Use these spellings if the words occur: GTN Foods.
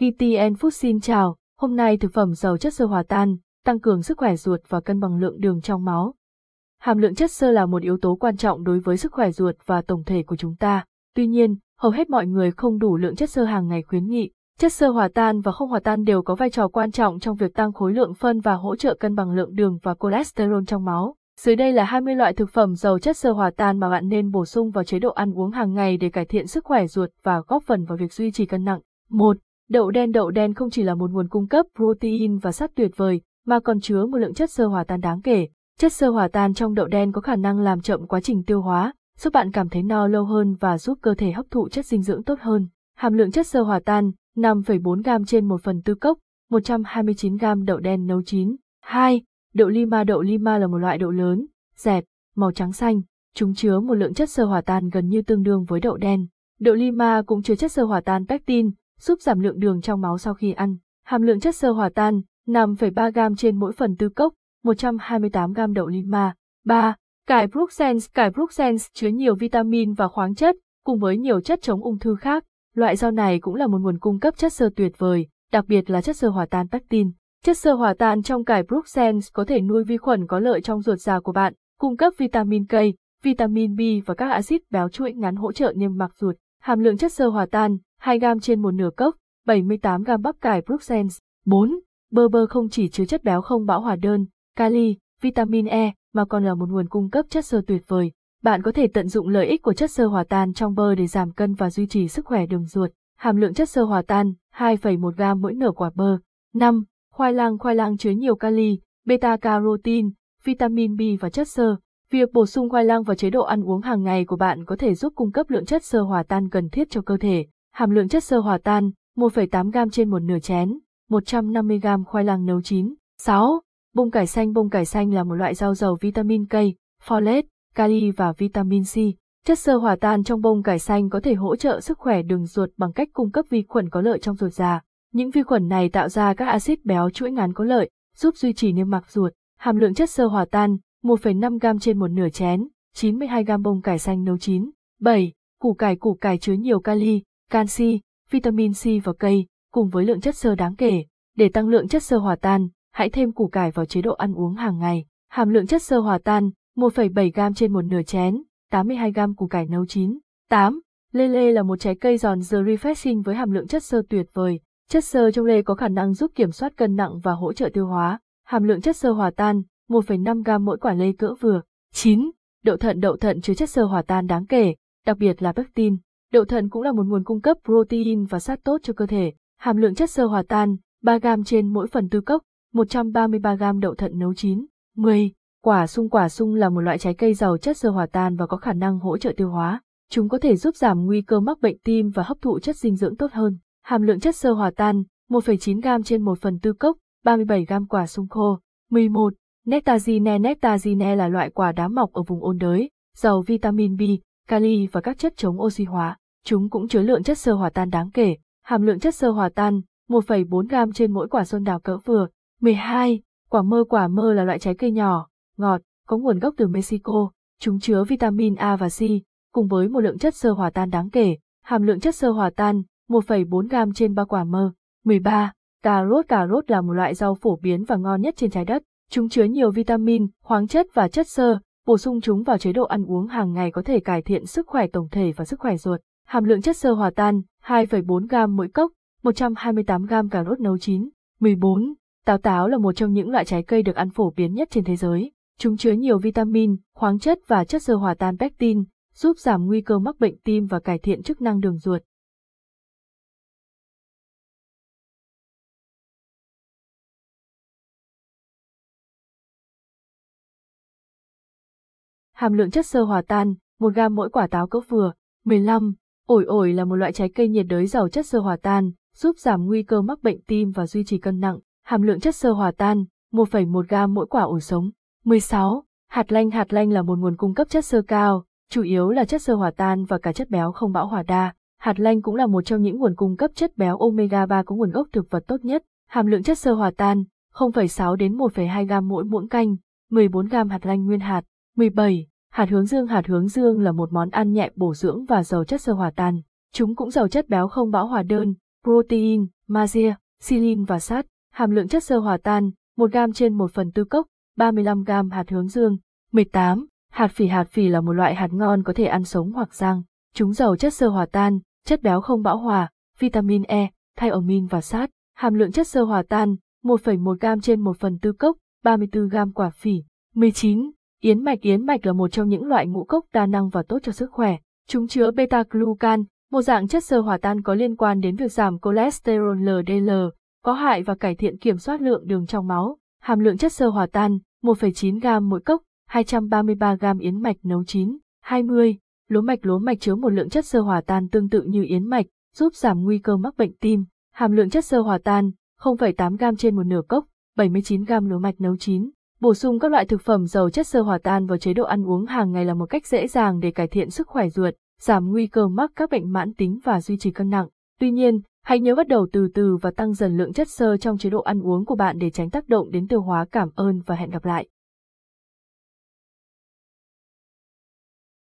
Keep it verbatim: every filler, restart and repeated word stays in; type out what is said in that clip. giê tê en Foods xin chào, hôm nay thực phẩm giàu chất xơ hòa tan, tăng cường sức khỏe ruột và cân bằng lượng đường trong máu. Hàm lượng chất xơ là một yếu tố quan trọng đối với sức khỏe ruột và tổng thể của chúng ta. Tuy nhiên, hầu hết mọi người không đủ lượng chất xơ hàng ngày khuyến nghị. Chất xơ hòa tan và không hòa tan đều có vai trò quan trọng trong việc tăng khối lượng phân và hỗ trợ cân bằng lượng đường và cholesterol trong máu. Dưới đây là hai mươi loại thực phẩm giàu chất xơ hòa tan mà bạn nên bổ sung vào chế độ ăn uống hàng ngày để cải thiện sức khỏe ruột và góp phần vào việc duy trì cân nặng. một. Đậu đen Đậu đen không chỉ là một nguồn cung cấp protein và sắt tuyệt vời, mà còn chứa một lượng chất xơ hòa tan đáng kể. Chất xơ hòa tan trong đậu đen có khả năng làm chậm quá trình tiêu hóa, giúp bạn cảm thấy no lâu hơn và giúp cơ thể hấp thụ chất dinh dưỡng tốt hơn. Hàm lượng chất xơ hòa tan năm phẩy bốn gam trên một phần tư cốc, một trăm hai mươi chín gam đậu đen nấu chín. hai. Đậu lima Đậu lima là một loại đậu lớn, dẹp, màu trắng xanh. Chúng chứa một lượng chất xơ hòa tan gần như tương đương với đậu đen. Đậu lima cũng chứa chất xơ hòa tan pectin, giúp giảm lượng đường trong máu sau khi ăn. Hàm lượng chất xơ hòa tan năm phẩy ba gam trên mỗi phần tư cốc, một trăm hai mươi tám gam đậu lima. ba. Cải Bruxelles Cải Bruxelles chứa nhiều vitamin và khoáng chất, cùng với nhiều chất chống ung thư khác. Loại rau này cũng là một nguồn cung cấp chất xơ tuyệt vời, đặc biệt là chất xơ hòa tan pectin. Chất xơ hòa tan trong cải Bruxelles có thể nuôi vi khuẩn có lợi trong ruột già của bạn, cung cấp vitamin K, vitamin B và các axit béo chuỗi ngắn hỗ trợ niêm mạc ruột. Hàm lượng chất xơ hòa tan hai gam trên một nửa cốc, bảy mươi tám gam bắp cải Bruxelles. bốn. Bơ bơ không chỉ chứa chất béo không bão hòa đơn, kali, vitamin E, mà còn là một nguồn cung cấp chất xơ tuyệt vời. Bạn có thể tận dụng lợi ích của chất xơ hòa tan trong bơ để giảm cân và duy trì sức khỏe đường ruột. Hàm lượng chất xơ hòa tan hai phẩy một gam mỗi nửa quả bơ. năm. Khoai lang Khoai lang chứa nhiều kali, beta-carotene, vitamin B và chất xơ. Việc bổ sung khoai lang vào chế độ ăn uống hàng ngày của bạn có thể giúp cung cấp lượng chất xơ hòa tan cần thiết cho cơ thể. Hàm lượng chất xơ hòa tan một phẩy tám gam trên một nửa chén, một trăm năm mươi gam khoai lang nấu chín. sáu. Bông cải xanh Bông cải xanh là một loại rau giàu vitamin K, folate, kali và vitamin C. Chất xơ hòa tan trong bông cải xanh có thể hỗ trợ sức khỏe đường ruột bằng cách cung cấp vi khuẩn có lợi trong ruột già. Những vi khuẩn này tạo ra các axit béo chuỗi ngắn có lợi, giúp duy trì niêm mạc ruột. Hàm lượng chất xơ hòa tan một phẩy năm gam trên một nửa chén, chín mươi hai gam bông cải xanh nấu chín. bảy. Củ cải Củ cải chứa nhiều kali, canxi, vitamin C và cây, cùng với lượng chất xơ đáng kể. Để tăng lượng chất xơ hòa tan, hãy thêm củ cải vào chế độ ăn uống hàng ngày. Hàm lượng chất xơ hòa tan một phẩy bảy gam trên một nửa chén, tám mươi hai gam củ cải nấu chín. tám. Lê lê là một trái cây giòn dừa refreshing với hàm lượng chất xơ tuyệt vời. Chất xơ trong lê có khả năng giúp kiểm soát cân nặng và hỗ trợ tiêu hóa. Hàm lượng chất xơ hòa tan một phẩy năm gam mỗi quả lê cỡ vừa. chín. Đậu thận Đậu thận chứa chất xơ hòa tan đáng kể, đặc biệt là pectin. Đậu thận cũng là một nguồn cung cấp protein và sắt tốt cho cơ thể. Hàm lượng chất xơ hòa tan ba gam trên mỗi phần tư cốc, một trăm ba mươi ba gam đậu thận nấu chín. mười. Quả sung Quả sung là một loại trái cây giàu chất xơ hòa tan và có khả năng hỗ trợ tiêu hóa. Chúng có thể giúp giảm nguy cơ mắc bệnh tim và hấp thụ chất dinh dưỡng tốt hơn. Hàm lượng chất xơ hòa tan một phẩy chín gam trên một phần tư cốc, ba mươi bảy gam quả sung khô. mười một. Nectarine Nectarine là loại quả đá mọc ở vùng ôn đới, giàu vitamin B, kali và các chất chống oxy hóa. Chúng cũng chứa lượng chất xơ hòa tan đáng kể. Hàm lượng chất xơ hòa tan một phẩy bốn gam trên mỗi quả sơn đào cỡ vừa. mười hai. Quả mơ Quả mơ là loại trái cây nhỏ, ngọt, có nguồn gốc từ Mexico. Chúng chứa vitamin A và C, cùng với một lượng chất xơ hòa tan đáng kể. Hàm lượng chất xơ hòa tan một phẩy bốn gam trên ba quả mơ. mười ba. Cà rốt Cà rốt là một loại rau phổ biến và ngon nhất trên trái đất. Chúng chứa nhiều vitamin, khoáng chất và chất xơ. Bổ sung chúng vào chế độ ăn uống hàng ngày có thể cải thiện sức khỏe tổng thể và sức khỏe ruột. Hàm lượng chất xơ hòa tan hai phẩy bốn gam mỗi cốc, một trăm hai mươi tám gam cà rốt nấu chín. mười bốn. Táo Táo là một trong những loại trái cây được ăn phổ biến nhất trên thế giới. Chúng chứa nhiều vitamin, khoáng chất và chất xơ hòa tan pectin, giúp giảm nguy cơ mắc bệnh tim và cải thiện chức năng đường ruột. Hàm lượng chất xơ hòa tan một gam mỗi quả táo cỡ vừa. mười lăm. Ổi Ổi là một loại trái cây nhiệt đới giàu chất xơ hòa tan, giúp giảm nguy cơ mắc bệnh tim và duy trì cân nặng. Hàm lượng chất xơ hòa tan một phẩy một gam mỗi quả ổi sống. mười sáu. Hạt lanh Hạt lanh là một nguồn cung cấp chất xơ cao, chủ yếu là chất xơ hòa tan và cả chất béo không bão hòa đa. Hạt lanh cũng là một trong những nguồn cung cấp chất béo omega ba có nguồn gốc thực vật tốt nhất. Hàm lượng chất xơ hòa tan không phẩy sáu đến một phẩy hai gam mỗi muỗng canh, mười bốn gam hạt lanh nguyên hạt. mười bảy. Hạt hướng dương Hạt hướng dương là một món ăn nhẹ bổ dưỡng và giàu chất xơ hòa tan. Chúng cũng giàu chất béo không bão hòa đơn, protein, magie, silin và sắt. Hàm lượng chất xơ hòa tan, một gam trên một phần tư cốc, ba mươi lăm gam hạt hướng dương. mười tám. Hạt phỉ Hạt phỉ là một loại hạt ngon có thể ăn sống hoặc rang. Chúng giàu chất xơ hòa tan, chất béo không bão hòa, vitamin E, thiamin và sắt. Hàm lượng chất xơ hòa tan, một phẩy một gam trên một phần tư cốc, ba mươi tư gam quả phỉ. mười chín. Yến mạch Yến mạch là một trong những loại ngũ cốc đa năng và tốt cho sức khỏe. Chúng chứa beta-glucan, một dạng chất xơ hòa tan có liên quan đến việc giảm cholesterol L D L, có hại và cải thiện kiểm soát lượng đường trong máu. Hàm lượng chất xơ hòa tan, một phẩy chín gam mỗi cốc, hai trăm ba mươi ba gam yến mạch nấu chín. hai mươi. Lúa mạch Lúa mạch chứa một lượng chất xơ hòa tan tương tự như yến mạch, giúp giảm nguy cơ mắc bệnh tim. Hàm lượng chất xơ hòa tan, không phẩy tám gam trên một nửa cốc, bảy mươi chín gam lúa mạch nấu chín. Bổ sung các loại thực phẩm giàu chất xơ hòa tan vào chế độ ăn uống hàng ngày là một cách dễ dàng để cải thiện sức khỏe ruột, giảm nguy cơ mắc các bệnh mãn tính và duy trì cân nặng. Tuy nhiên, hãy nhớ bắt đầu từ từ và tăng dần lượng chất xơ trong chế độ ăn uống của bạn để tránh tác động đến tiêu hóa. Cảm ơn và hẹn gặp lại.